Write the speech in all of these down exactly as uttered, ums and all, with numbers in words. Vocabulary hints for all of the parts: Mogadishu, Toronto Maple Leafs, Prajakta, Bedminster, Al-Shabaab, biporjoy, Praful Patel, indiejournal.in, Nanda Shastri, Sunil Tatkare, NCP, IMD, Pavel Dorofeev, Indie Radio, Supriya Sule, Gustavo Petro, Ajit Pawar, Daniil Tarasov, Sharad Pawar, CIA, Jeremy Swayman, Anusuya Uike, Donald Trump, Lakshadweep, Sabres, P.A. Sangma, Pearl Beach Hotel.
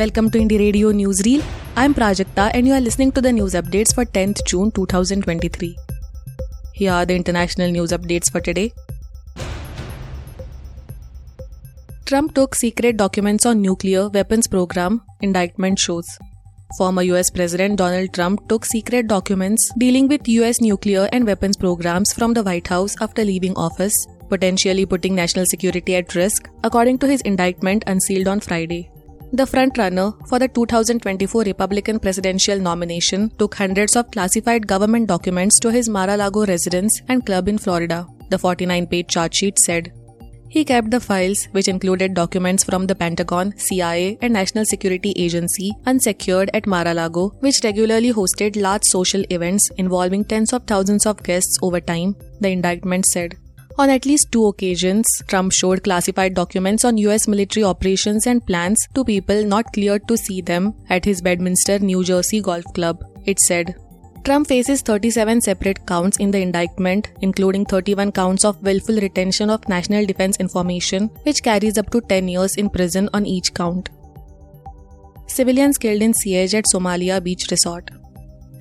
Welcome to Indie Radio Newsreel. I'm Prajakta and you are listening to the news updates for tenth of June twenty twenty-three. Here are the international news updates for today. Trump took secret documents on nuclear weapons program, indictment shows. Former U S President Donald Trump took secret documents dealing with U S nuclear and weapons programs from the White House after leaving office, potentially putting national security at risk, according to his indictment unsealed on Friday. The front-runner for the two thousand twenty-four Republican presidential nomination took hundreds of classified government documents to his Mar-a-Lago residence and club in Florida, the forty-nine page charge sheet said. He kept the files, which included documents from the Pentagon, C I A and National Security Agency, unsecured at Mar-a-Lago, which regularly hosted large social events involving tens of thousands of guests over time, the indictment said. On at least two occasions, Trump showed classified documents on U S military operations and plans to people not cleared to see them at his Bedminster, New Jersey golf club, it said. Trump faces thirty-seven separate counts in the indictment, including thirty-one counts of willful retention of national defense information, which carries up to ten years in prison on each count. Civilians killed in siege at Somalia beach resort.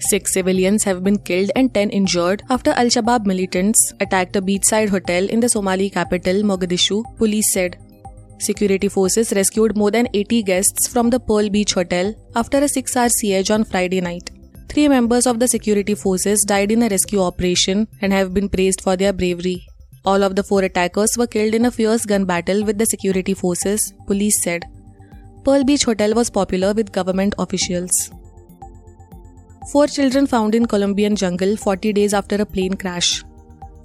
Six civilians have been killed and ten injured after Al-Shabaab militants attacked a beachside hotel in the Somali capital, Mogadishu, police said. Security forces rescued more than eighty guests from the Pearl Beach Hotel after a six-hour siege on Friday night. Three members of the security forces died in a rescue operation and have been praised for their bravery. All of the four attackers were killed in a fierce gun battle with the security forces, police said. Pearl Beach Hotel was popular with government officials. Four children found in Colombian jungle forty days after a plane crash.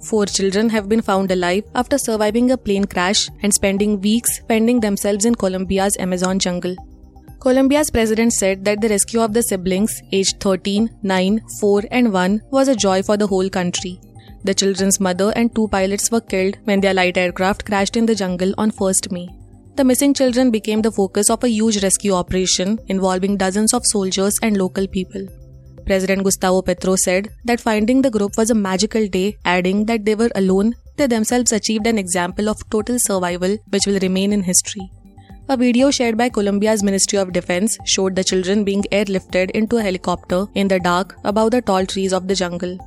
Four children have been found alive after surviving a plane crash and spending weeks fending themselves in Colombia's Amazon jungle. Colombia's president said that the rescue of the siblings, aged thirteen, nine, four and one, was a joy for the whole country. The children's mother and two pilots were killed when their light aircraft crashed in the jungle on the first of May. The missing children became the focus of a huge rescue operation involving dozens of soldiers and local people. President Gustavo Petro said that finding the group was a magical day, adding that they were alone, they themselves achieved an example of total survival which will remain in history. A video shared by Colombia's Ministry of Defense showed the children being airlifted into a helicopter in the dark above the tall trees of the jungle.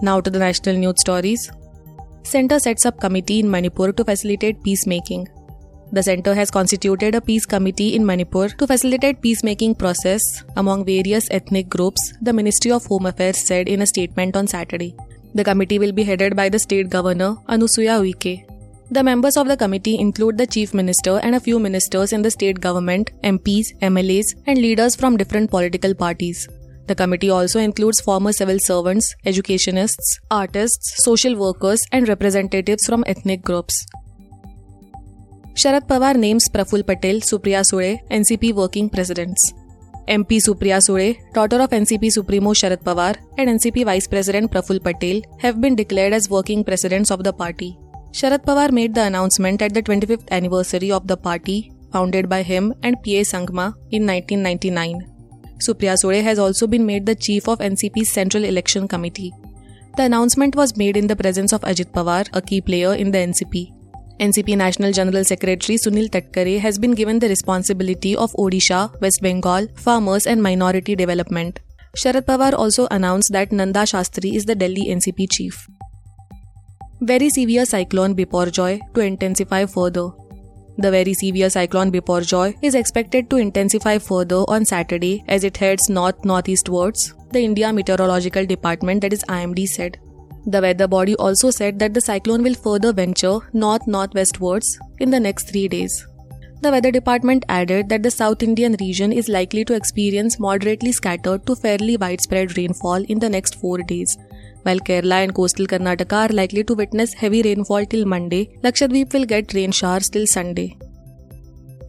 Now to the national news stories. Centre sets up committee in Manipur to facilitate peacemaking. The centre has constituted a peace committee in Manipur to facilitate peacemaking process among various ethnic groups, the Ministry of Home Affairs said in a statement on Saturday. The committee will be headed by the state governor, Anusuya Uike. The members of the committee include the chief minister and a few ministers in the state government, M Ps, M L As, and leaders from different political parties. The committee also includes former civil servants, educationists, artists, social workers, and representatives from ethnic groups. Sharad Pawar names Praful Patel, Supriya Sule, N C P working presidents. M P Supriya Sule, daughter of N C P Supremo Sharad Pawar, and N C P Vice President Praful Patel have been declared as working presidents of the party. Sharad Pawar made the announcement at the twenty-fifth anniversary of the party, founded by him and P A Sangma in nineteen ninety-nine. Supriya Sule has also been made the chief of N C P's Central Election Committee. The announcement was made in the presence of Ajit Pawar, a key player in the N C P. N C P National General Secretary Sunil Tatkare has been given the responsibility of Odisha, West Bengal, farmers and minority development. Sharad Pawar also announced that Nanda Shastri is the Delhi N C P chief. Very severe cyclone Biporjoy to intensify further. The very severe cyclone Biporjoy is expected to intensify further on Saturday as it heads north-northeastwards, the India Meteorological Department, that is I M D, said. The weather body also said that the cyclone will further venture north-northwestwards in the next three days. The weather department added that the South Indian region is likely to experience moderately scattered to fairly widespread rainfall in the next four days. While Kerala and coastal Karnataka are likely to witness heavy rainfall till Monday, Lakshadweep will get rain showers till Sunday.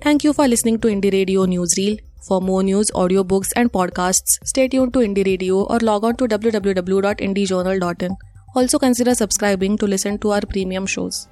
Thank you for listening to Indie Radio Newsreel. For more news, audiobooks and podcasts, stay tuned to Indie Radio or log on to w w w dot indie journal dot in. Also consider subscribing to listen to our premium shows.